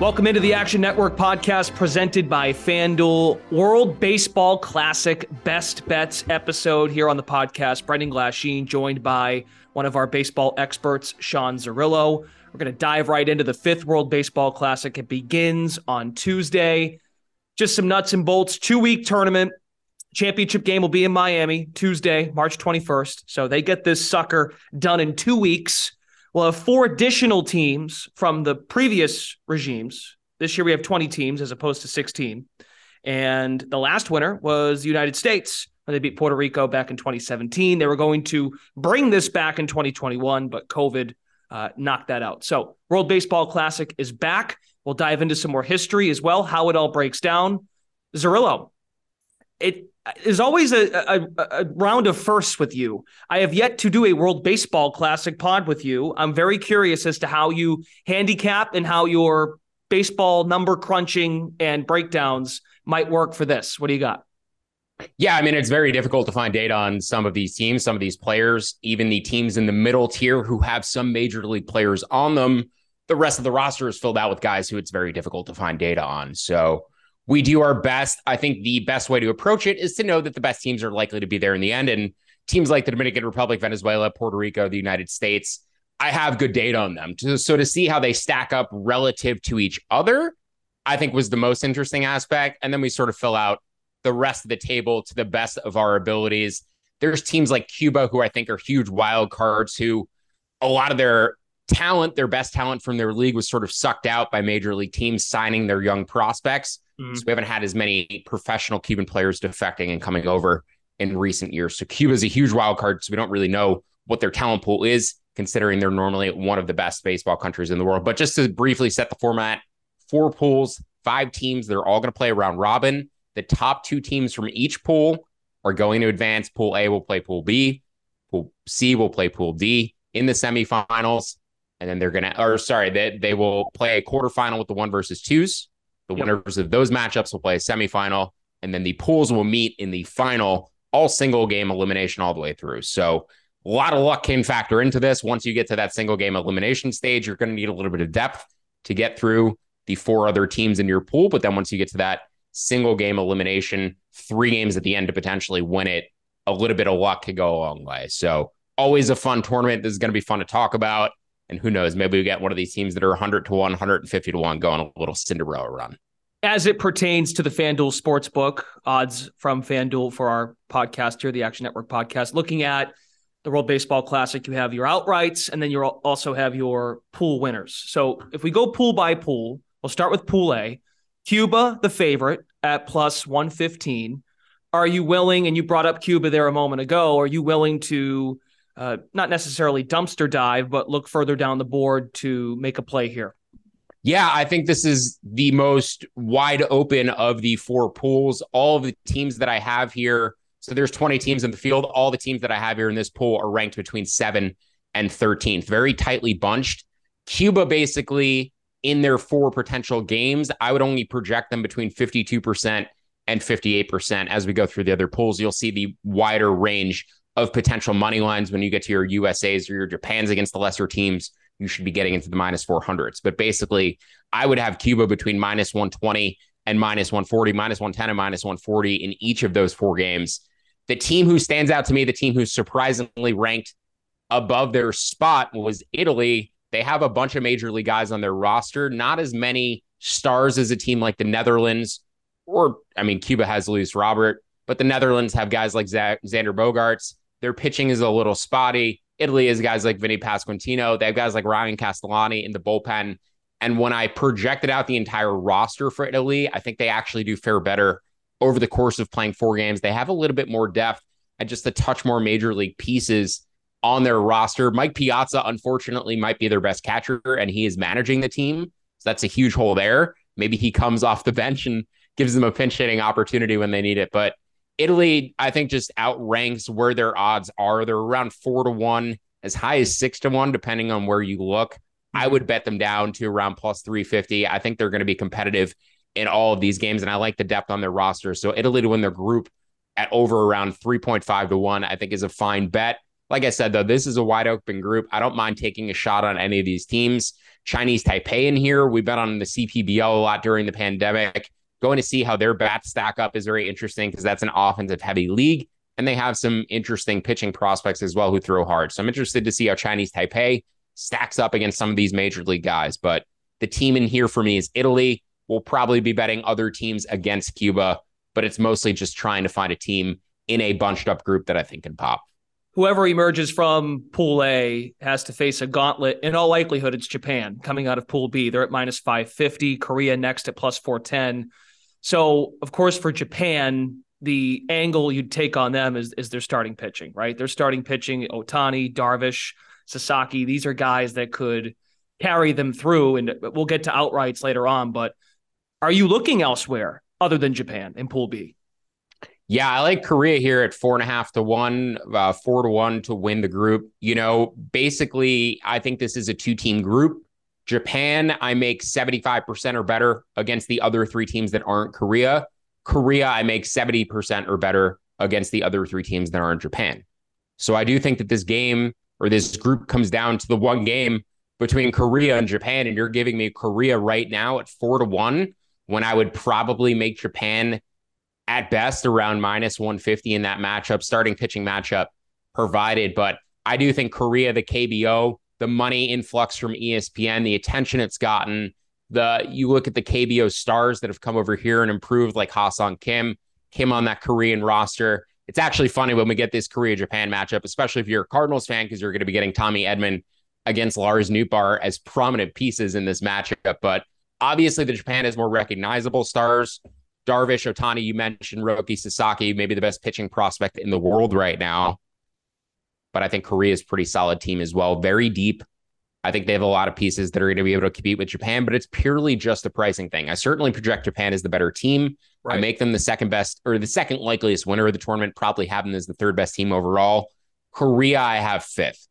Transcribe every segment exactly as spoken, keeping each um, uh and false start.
Welcome into the Action Network podcast presented by FanDuel. World Baseball Classic Best Bets episode here on the podcast. Brendan Glasheen joined by one of our baseball experts, Sean Zerillo. We're going to dive right into the fifth World Baseball Classic. It begins on Tuesday. Just some nuts and bolts. Two-week tournament. Championship game will be in Miami Tuesday, March twenty-first. So they get this sucker done in two weeks. We'll have four additional teams from the previous regimes. This year we have twenty teams as opposed to sixteen. And the last winner was the United States when they beat Puerto Rico back in twenty seventeen. They were going to bring this back in twenty twenty-one, but COVID uh, knocked that out. So World Baseball Classic is back. We'll dive into some more history as well, how it all breaks down. Zerillo, it is always a, a, a round of firsts with you. I have yet to do a World Baseball Classic pod with you. I'm very curious as to how you handicap and how your baseball number crunching and breakdowns might work for this. What do you got? Yeah, I mean, it's very difficult to find data on some of these teams, some of these players, even the teams in the middle tier who have some major league players on them. The rest of the roster is filled out with guys who it's very difficult to find data on. So we do our best. I think the best way to approach it is to know that the best teams are likely to be there in the end. And teams like the Dominican Republic, Venezuela, Puerto Rico, the United States, I have good data on them. So to see how they stack up relative to each other, I think was the most interesting aspect. And then we sort of fill out the rest of the table to the best of our abilities. There's teams like Cuba, who I think are huge wild cards, who a lot of their talent, their best talent from their league was sort of sucked out by major league teams signing their young prospects. So we haven't had as many professional Cuban players defecting and coming over in recent years. So Cuba is a huge wild card. So we don't really know what their talent pool is, considering they're normally one of the best baseball countries in the world. But just to briefly set the format, four pools, five teams. They're all going to play round robin. The top two teams from each pool are going to advance. Pool A will play Pool B. Pool C will play Pool D in the semifinals. And then they're going to, or sorry, they, they will play a quarterfinal with the one versus twos. The winners of those matchups will play a semifinal, and then the pools will meet in the final, all single game elimination all the way through. So a lot of luck can factor into this. Once you get to that single game elimination stage, you're going to need a little bit of depth to get through the four other teams in your pool. But then once you get to that single game elimination, three games at the end to potentially win it, a little bit of luck could go a long way. So always a fun tournament. This is going to be fun to talk about. And who knows, maybe we get one of these teams that are one hundred to one, one hundred fifty to one going a little Cinderella run. As it pertains to the FanDuel Sportsbook, odds from FanDuel for our podcast here, the Action Network podcast, looking at the World Baseball Classic, you have your outrights, and then you also have your pool winners. So if we go pool by pool, we'll start with Pool A. Cuba, the favorite, at plus one fifteen. Are you willing, and you brought up Cuba there a moment ago, are you willing to Uh, not necessarily dumpster dive, but look further down the board to make a play here? Yeah, I think this is the most wide open of the four pools. All of the teams that I have here So there's twenty teams in the field. All the teams that I have here in this pool are ranked between seven and thirteenth, very tightly bunched. Cuba basically in their four potential games, I would only project them between fifty-two percent and fifty-eight percent. As we go through the other pools, you'll see the wider range of potential money lines. When you get to your U S As or your Japans against the lesser teams, you should be getting into the minus four hundreds. But basically, I would have Cuba between minus one twenty and minus one forty, minus one ten and minus one forty in each of those four games. The team who stands out to me, the team who's surprisingly ranked above their spot, was Italy. They have a bunch of major league guys on their roster, not as many stars as a team like the Netherlands, or, I mean, Cuba has Luis Robert, but the Netherlands have guys like Xander Bogaerts. Their pitching is a little spotty. Italy has guys like Vinny Pasquantino. They have guys like Ryan Castellani in the bullpen. And when I projected out the entire roster for Italy, I think they actually do fare better over the course of playing four games. They have a little bit more depth and just a touch more major league pieces on their roster. Mike Piazza, unfortunately, might be their best catcher, and he is managing the team. So that's a huge hole there. Maybe he comes off the bench and gives them a pinch hitting opportunity when they need it. But Italy, I think, just outranks where their odds are. They're around four to one, as high as six to one, depending on where you look. I would bet them down to around plus three fifty. I think they're going to be competitive in all of these games, and I like the depth on their roster. So Italy to win their group at over around three point five to one, I think, is a fine bet. Like I said, though, this is a wide open group. I don't mind taking a shot on any of these teams. Chinese Taipei in here. We bet on the C P B L a lot during the pandemic. Going to see how their bats stack up is very interesting because that's an offensive-heavy league, and they have some interesting pitching prospects as well who throw hard. So I'm interested to see how Chinese Taipei stacks up against some of these major league guys. But the team in here for me is Italy. We'll probably be betting other teams against Cuba, but it's mostly just trying to find a team in a bunched-up group that I think can pop. Whoever emerges from Pool A has to face a gauntlet. In all likelihood, it's Japan coming out of Pool B. They're at minus five fifty. Korea next at plus four ten. So, of course, for Japan, the angle you'd take on them is, is their starting pitching, right? Their starting pitching, Otani, Darvish, Sasaki, these are guys that could carry them through, and we'll get to outrights later on, but are you looking elsewhere other than Japan in Pool B? Yeah, I like Korea here at four and a half to one, uh, four to one to win the group. You know, basically, I think this is a two-team group. Japan, I make seventy-five percent or better against the other three teams that aren't Korea. Korea, I make seventy percent or better against the other three teams that aren't Japan. So I do think that this game or this group comes down to the one game between Korea and Japan, and you're giving me Korea right now at four to one when I would probably make Japan at best around minus one fifty in that matchup, starting pitching matchup provided. But I do think Korea, the K B O, the money influx from E S P N, the attention it's gotten, the you look at the K B O stars that have come over here and improved, like Ha-Sung Kim, Kim on that Korean roster. It's actually funny when we get this Korea-Japan matchup, especially if you're a Cardinals fan, because you're going to be getting Tommy Edman against Lars Neupar as prominent pieces in this matchup. But obviously, the Japan has more recognizable stars. Darvish, Otani, you mentioned Roki Sasaki, maybe the best pitching prospect in the world right now. But I think Korea is a pretty solid team as well. Very deep. I think they have a lot of pieces that are going to be able to compete with Japan, but it's purely just the pricing thing. I certainly project Japan as the better team. Right. I make them the second best or the second likeliest winner of the tournament, probably have them as the third best team overall. Korea, I have fifth.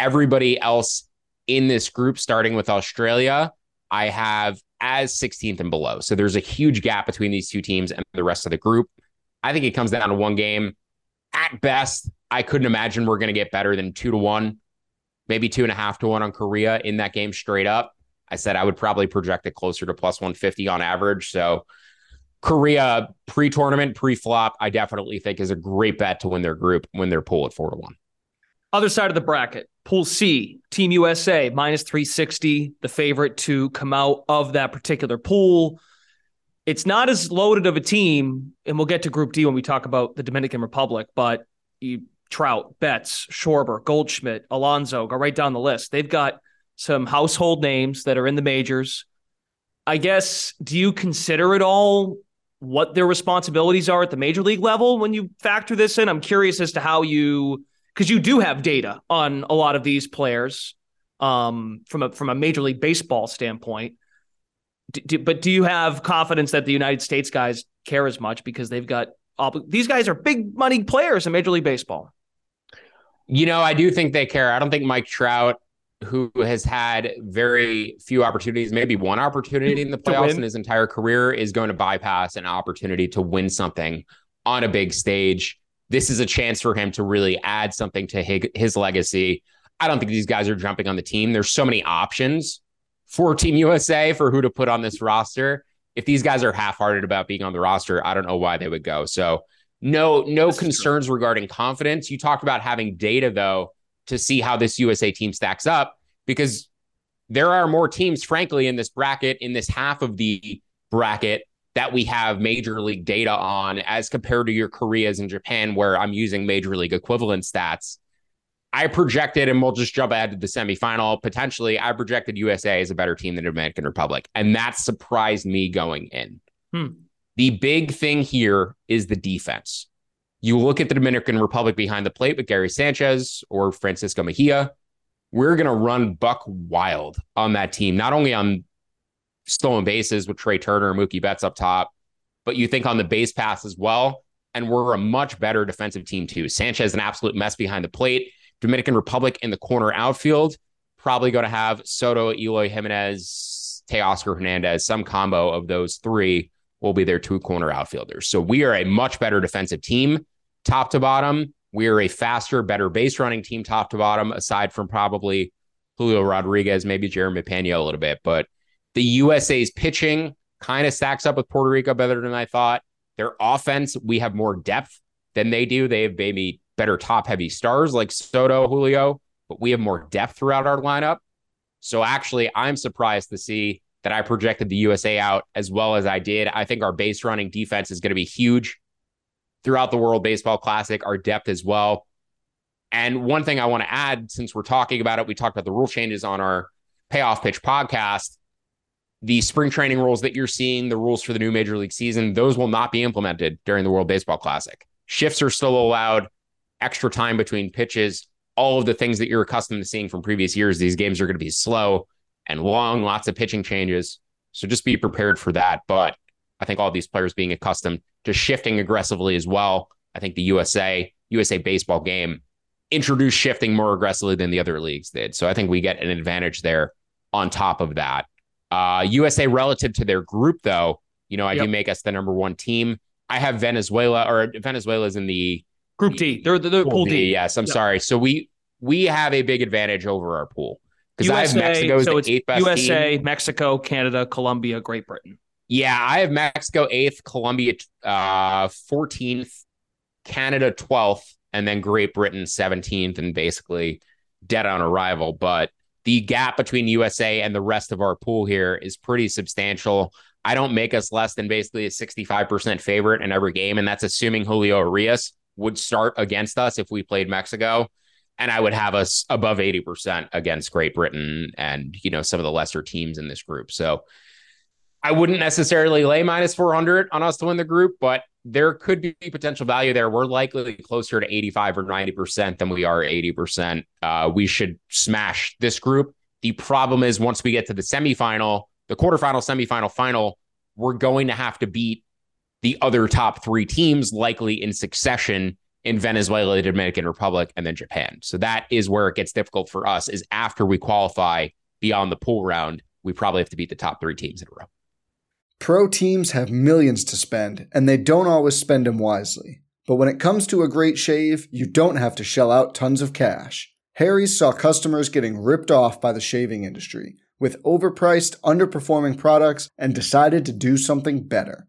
Everybody else in this group, starting with Australia, I have as sixteenth and below. So there's a huge gap between these two teams and the rest of the group. I think it comes down to one game. At best, I couldn't imagine we're going to get better than two to one, maybe two and a half to one on Korea in that game straight up. I said I would probably project it closer to plus one fifty on average. So Korea pre-tournament, pre-flop, I definitely think is a great bet to win their group, win their pool at four to one. Other side of the bracket, Pool C, Team U S A, minus three sixty, the favorite to come out of that particular pool. It's not as loaded of a team, and we'll get to Group D when we talk about the Dominican Republic, but you, Trout, Betts, Schwarber, Goldschmidt, Alonso, go right down the list. They've got some household names that are in the majors. I guess, do you consider at all what their responsibilities are at the major league level when you factor this in? I'm curious as to how you, because you do have data on a lot of these players um, from a, from a Major League Baseball standpoint. Do, do, but do you have confidence that the United States guys care as much because they've got obli- these guys are big money players in Major League Baseball. You know, I do think they care. I don't think Mike Trout, who has had very few opportunities, maybe one opportunity in the playoffs in his entire career, is going to bypass an opportunity to win something on a big stage. This is a chance for him to really add something to his, his legacy. I don't think these guys are jumping on the team. There's so many options for Team U S A for who to put on this roster. If these guys are half-hearted about being on the roster, I don't know why they would go. So no, no That's concerns true. regarding confidence. You talked about having data, though, to see how this U S A team stacks up, because there are more teams, frankly, in this bracket, in this half of the bracket, that we have Major League data on as compared to your Koreas and Japan, where I'm using Major League equivalent stats. I projected, and we'll just jump ahead to the semifinal, potentially, I projected U S A as a better team than the Dominican Republic, and that surprised me going in. Hmm. The big thing here is the defense. You look at the Dominican Republic behind the plate with Gary Sanchez or Francisco Mejia, we're going to run buck wild on that team, not only on stolen bases with Trey Turner and Mookie Betts up top, but you think on the base pass as well, and we're a much better defensive team too. Sanchez an absolute mess behind the plate. Dominican Republic in the corner outfield, probably going to have Soto, Eloy Jimenez, Teoscar Hernandez, some combo of those three will be their two corner outfielders. So we are a much better defensive team, top to bottom. We are a faster, better base running team, top to bottom, aside from probably Julio Rodriguez, maybe Jeremy Pena a little bit. But the U S A's pitching kind of stacks up with Puerto Rico better than I thought. Their offense, we have more depth than they do. They have maybe better top-heavy stars like Soto, Julio, but we have more depth throughout our lineup. So actually, I'm surprised to see that I projected the U S A out as well as I did. I think our base running defense is going to be huge throughout the World Baseball Classic, our depth as well. And one thing I want to add, since we're talking about it, we talked about the rule changes on our Payoff Pitch podcast. The spring training rules that you're seeing, the rules for the new Major League season, those will not be implemented during the World Baseball Classic. Shifts are still allowed. Extra time between pitches, all of the things that you're accustomed to seeing from previous years. These games are going to be slow and long, lots of pitching changes. So just be prepared for that. But I think all these players being accustomed to shifting aggressively as well. I think the U S A, U S A baseball game introduced shifting more aggressively than the other leagues did. So I think we get an advantage there on top of that. Uh, U S A relative to their group, though, you know, I yep. do make us the number one team. I have Venezuela, or Venezuela's in the Group D. They're the pool, pool D. D. Yes, I'm yeah. sorry. So we we have a big advantage over our pool, because I have Mexico as so the eighth best U S A, team. U S A, Mexico, Canada, Colombia, Great Britain. Yeah, I have Mexico eighth, Colombia uh, fourteenth, Canada twelfth, and then Great Britain seventeenth, and basically dead on arrival. But the gap between U S A and the rest of our pool here is pretty substantial. I don't make us less than basically a sixty-five percent favorite in every game, and that's assuming Julio Arias would start against us if we played Mexico, and I would have us above eighty percent against Great Britain and, you know, some of the lesser teams in this group. So I wouldn't necessarily lay minus four hundred on us to win the group, but there could be potential value there. We're likely closer to eighty-five or ninety percent than we are eighty percent. Uh, we should smash this group. The problem is once we get to the semifinal, the quarterfinal, semifinal, final, we're going to have to beat the other top three teams likely in succession in Venezuela, the Dominican Republic, and then Japan. So that is where it gets difficult for us, is after we qualify beyond the pool round, we probably have to beat the top three teams in a row. Pro teams have millions to spend, and they don't always spend them wisely. But when it comes to a great shave, you don't have to shell out tons of cash. Harry's saw customers getting ripped off by the shaving industry with overpriced, underperforming products and decided to do something better.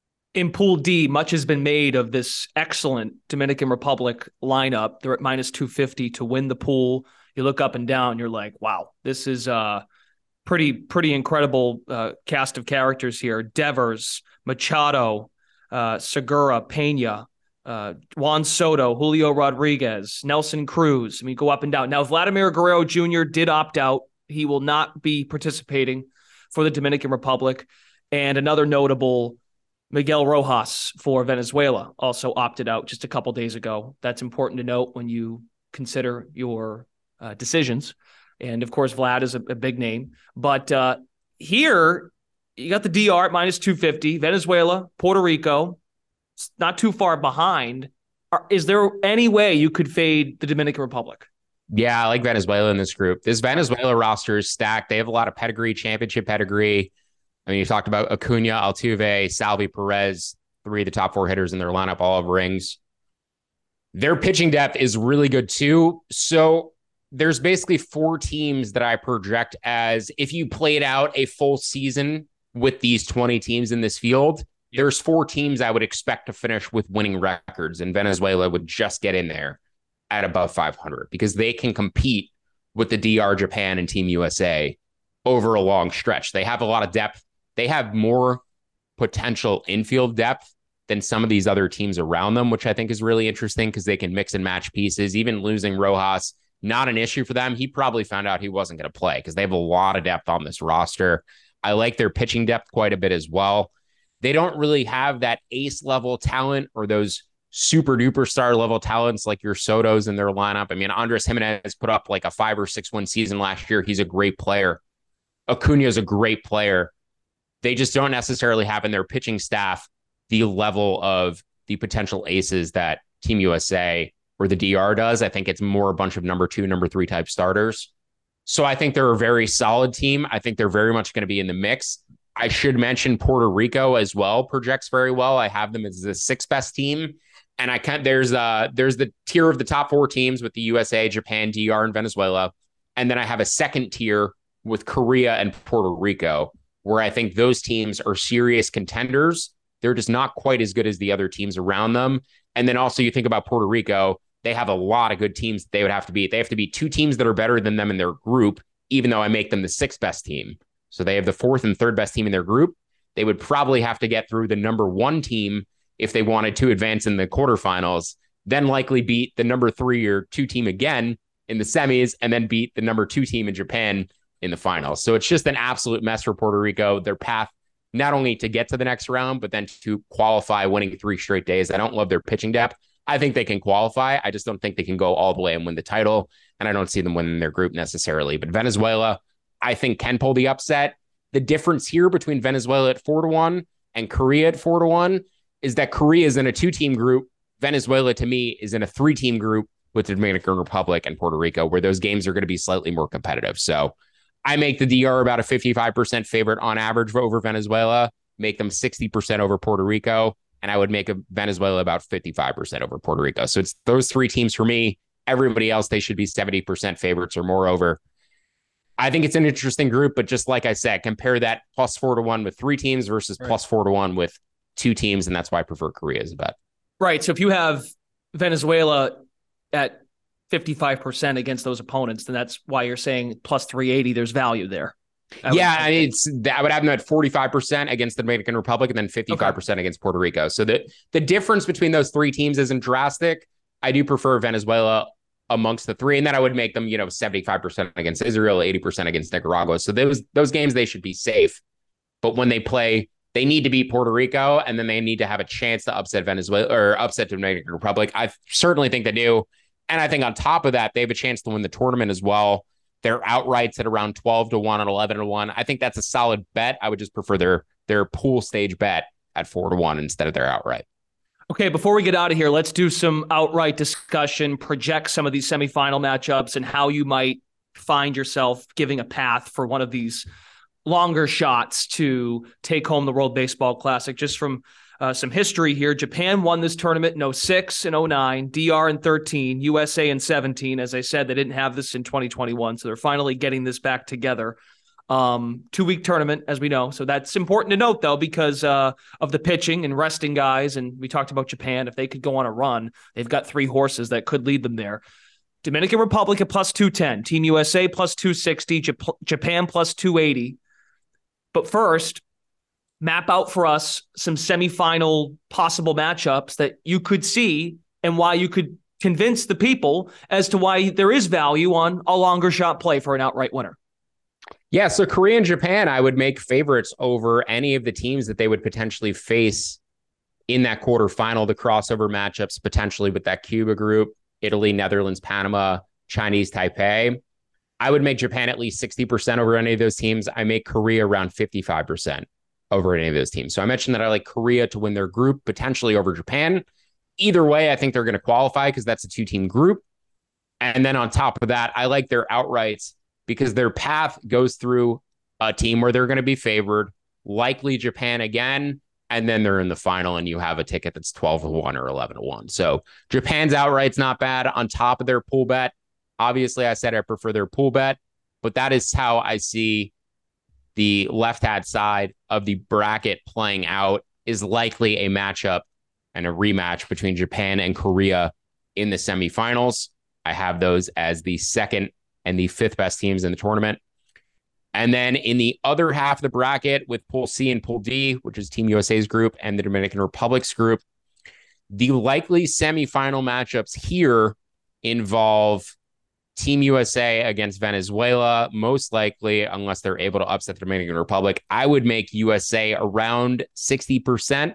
In Pool D, much has been made of this excellent Dominican Republic lineup. They're at minus two fifty to win the pool. You look up and down, you're like, wow, this is a pretty, pretty incredible uh, cast of characters here. Devers, Machado, uh, Segura, Pena, uh, Juan Soto, Julio Rodriguez, Nelson Cruz. I mean, go up and down. Now, Vladimir Guerrero Junior did opt out. He will not be participating for the Dominican Republic. And another notable, Miguel Rojas for Venezuela, also opted out just a couple days ago. That's important to note when you consider your uh, decisions. And of course, Vlad is a, a big name. But uh, here, you got the D R at minus two fifty, Venezuela, Puerto Rico, not too far behind. Are, is there any way you could fade the Dominican Republic? Yeah, I like Venezuela in this group. This Venezuela roster is stacked. They have a lot of pedigree, championship pedigree. I mean, you talked about Acuna, Altuve, Salvi, Perez, three of the top four hitters in their lineup, all have rings. Their pitching depth is really good, too. So there's basically four teams that I project as, if you played out a full season with these twenty teams in this field, there's four teams I would expect to finish with winning records, and Venezuela would just get in there at above five hundred because they can compete with the D R, Japan, and Team U S A over a long stretch. They have a lot of depth. They have more potential infield depth than some of these other teams around them, which I think is really interesting because they can mix and match pieces. Even losing Rojas, not an issue for them. He probably found out he wasn't going to play because they have a lot of depth on this roster. I like their pitching depth quite a bit as well. They don't really have that ace level talent or those super duper star level talents like your Sotos in their lineup. I mean, Andrés Jiménez put up like a five or six win season last year. He's a great player. Acuna is a great player. They just don't necessarily have in their pitching staff the level of the potential aces that Team U S A or the D R does. I think it's more a bunch of number two, number three type starters. So I think they're a very solid team. I think they're very much going to be in the mix. I should mention Puerto Rico as well projects very well. I have them as the sixth best team. And I can't, there's uh there's the tier of the top four teams with the U S A, Japan, D R, and Venezuela. And then I have a second tier with Korea and Puerto Rico, where I think those teams are serious contenders. They're just not quite as good as the other teams around them. And then also you think about Puerto Rico, they have a lot of good teams that they would have to beat. They have to beat two teams that are better than them in their group, even though I make them the sixth best team. So they have the fourth and third best team in their group. They would probably have to get through the number one team if they wanted to advance in the quarterfinals, then likely beat the number three or two team again in the semis, and then beat the number two team in Japan in the finals. So it's just an absolute mess for Puerto Rico. Their path, not only to get to the next round, but then to qualify winning three straight days. I don't love their pitching depth. I think they can qualify. I just don't think they can go all the way and win the title. And I don't see them winning their group necessarily, but Venezuela, I think, can pull the upset. The difference here between Venezuela at four to one and Korea at four to one is that Korea is in a two team group. Venezuela to me is in a three team group with the Dominican Republic and Puerto Rico, where those games are going to be slightly more competitive. So I make the D R about a fifty-five percent favorite on average over Venezuela, make them sixty percent over Puerto Rico, and I would make a Venezuela about fifty-five percent over Puerto Rico. So it's those three teams for me. Everybody else, they should be seventy percent favorites or more over. I think it's an interesting group, but just like I said, compare that plus four to one with three teams versus right. plus four to one with two teams, and that's why I prefer Korea as a bet. Right, so if you have Venezuela at fifty-five percent against those opponents, then that's why you're saying plus three eighty, there's value there. I yeah, I mean, it's I would have them at forty-five percent against the Dominican Republic and then fifty-five percent okay. against Puerto Rico. So the, the difference between those three teams isn't drastic. I do prefer Venezuela amongst the three, and then I would make them, you know, seventy-five percent against Israel, eighty percent against Nicaragua. So those, those games, they should be safe. But when they play, they need to beat Puerto Rico, and then they need to have a chance to upset Venezuela or upset the Dominican Republic. I certainly think they do. And I think on top of that, they have a chance to win the tournament as well. They're outrights at around twelve to one and eleven to one. I think that's a solid bet. I would just prefer their their pool stage bet at four to one instead of their outright. Okay, before we get out of here, let's do some outright discussion, project some of these semifinal matchups and how you might find yourself giving a path for one of these longer shots to take home the World Baseball Classic. Just from Uh, some history here. Japan won this tournament in oh six and oh nine, D R in thirteen, U S A in seventeen. As I said, they didn't have this in twenty twenty-one, so they're finally getting this back together. Um, two-week tournament, as we know. So that's important to note, though, because uh, of the pitching and resting guys, and we talked about Japan. If they could go on a run, they've got three horses that could lead them there. Dominican Republic at plus two ten, Team U S A plus two sixty, Jap- Japan plus two eighty. But first, map out for us some semifinal possible matchups that you could see and why you could convince the people as to why there is value on a longer shot play for an outright winner. Yeah, so Korea and Japan, I would make favorites over any of the teams that they would potentially face in that quarterfinal, the crossover matchups potentially with that Cuba group, Italy, Netherlands, Panama, Chinese Taipei. I would make Japan at least sixty percent over any of those teams. I make Korea around fifty-five percent over any of those teams. So I mentioned that I like Korea to win their group, potentially over Japan. Either way, I think they're going to qualify because that's a two-team group. And then on top of that, I like their outrights, because their path goes through a team where they're going to be favored, likely Japan again, and then they're in the final and you have a ticket that's twelve to one or eleven to one. So Japan's outright's not bad on top of their pool bet. Obviously, I said I prefer their pool bet, but that is how I see the left-hand side of the bracket playing out, is likely a matchup and a rematch between Japan and Korea in the semifinals. I have those as the second and the fifth best teams in the tournament. And then in the other half of the bracket with Pool C and Pool D, which is Team U S A's group and the Dominican Republic's group, the likely semifinal matchups here involve Team U S A against Venezuela, most likely, unless they're able to upset the Dominican Republic. I would make U S A around sixty percent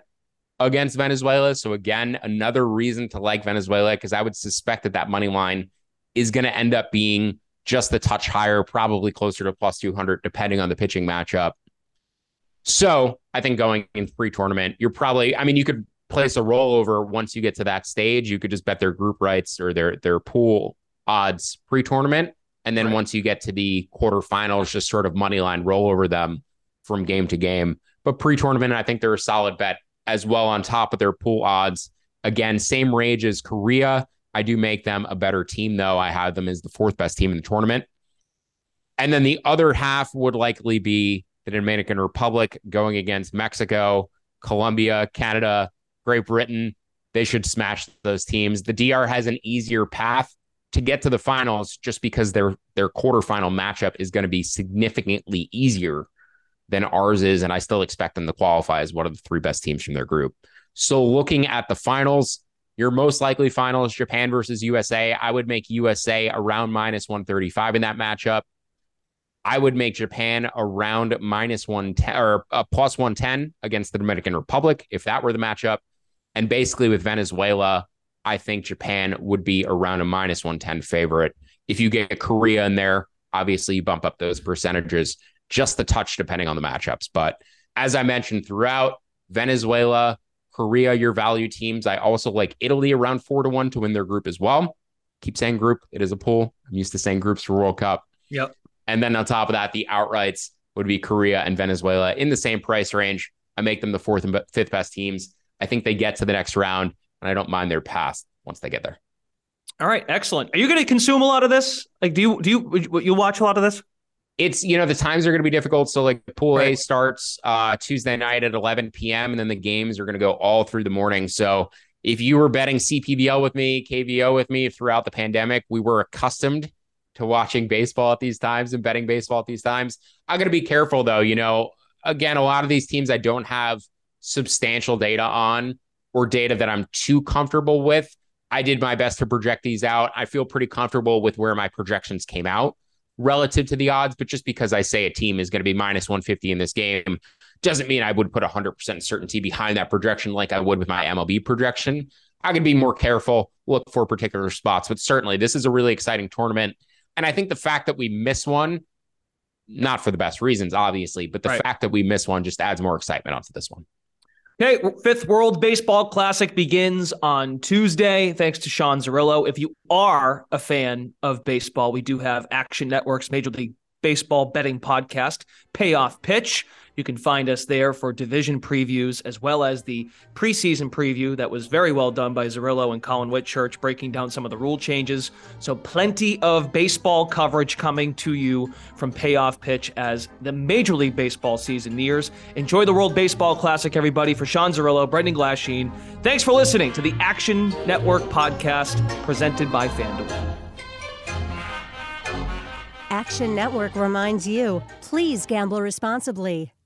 against Venezuela. So again, another reason to like Venezuela, because I would suspect that that money line is going to end up being just a touch higher, probably closer to plus two hundred, depending on the pitching matchup. So I think going in free tournament, you're probably, I mean, you could place a rollover once you get to that stage. You could just bet their group rights or their their pool odds pre-tournament. And then right. Once you get to the quarterfinals, just sort of money line roll over them from game to game. But pre-tournament, I think they're a solid bet as well on top of their pool odds. Again, same range as Korea. I do make them a better team, though. I have them as the fourth best team in the tournament. And then the other half would likely be the Dominican Republic going against Mexico, Colombia, Canada, Great Britain. They should smash those teams. The D R has an easier path to get to the finals just because their, their quarterfinal matchup is going to be significantly easier than ours is. And I still expect them to qualify as one of the three best teams from their group. So looking at the finals, your most likely final is Japan versus U S A. I would make U S A around minus one thirty-five in that matchup. I would make Japan around minus one ten or uh, plus one ten against the Dominican Republic if that were the matchup. And basically with Venezuela, I think Japan would be around a minus one ten favorite. If you get Korea in there, obviously you bump up those percentages just a touch depending on the matchups. But as I mentioned throughout, Venezuela, Korea, your value teams. I also like Italy around four to one to win their group as well. Keep saying group. It is a pool. I'm used to saying groups for World Cup. Yep. And then on top of that, the outrights would be Korea and Venezuela in the same price range. I make them the fourth and fifth best teams. I think they get to the next round, and I don't mind their past once they get there. All right. Excellent. Are you going to consume a lot of this? Like, do you, do you, you watch a lot of this? It's, you know, the times are going to be difficult. So like Pool A starts uh, Tuesday night at eleven p.m. and then the games are going to go all through the morning. So if you were betting C P B L with me, K B O with me throughout the pandemic, we were accustomed to watching baseball at these times and betting baseball at these times. I'm going to be careful though. You know, again, a lot of these teams I don't have substantial data on or data that I'm too comfortable with. I did my best to project these out. I feel pretty comfortable with where my projections came out relative to the odds, but just because I say a team is going to be minus one fifty in this game doesn't mean I would put one hundred percent certainty behind that projection like I would with my M L B projection. I can be more careful, look for particular spots, but certainly this is a really exciting tournament. And I think the fact that we miss one, not for the best reasons, obviously, but the right. fact that we miss one just adds more excitement onto this one. Okay, fifth World Baseball Classic begins on Tuesday, thanks to Sean Zerillo. If you are a fan of baseball, we do have Action Network's Major League Baseball betting podcast, Payoff Pitch. You can find us there for division previews, as well as the preseason preview that was very well done by Zerillo and Colin Whitchurch, breaking down some of the rule changes. So plenty of baseball coverage coming to you from Payoff Pitch as the Major League Baseball season nears. Enjoy the World Baseball Classic, everybody. For Sean Zerillo, Brendan Glasheen, thanks for listening to the Action Network podcast presented by FanDuel. Action Network reminds you, please gamble responsibly.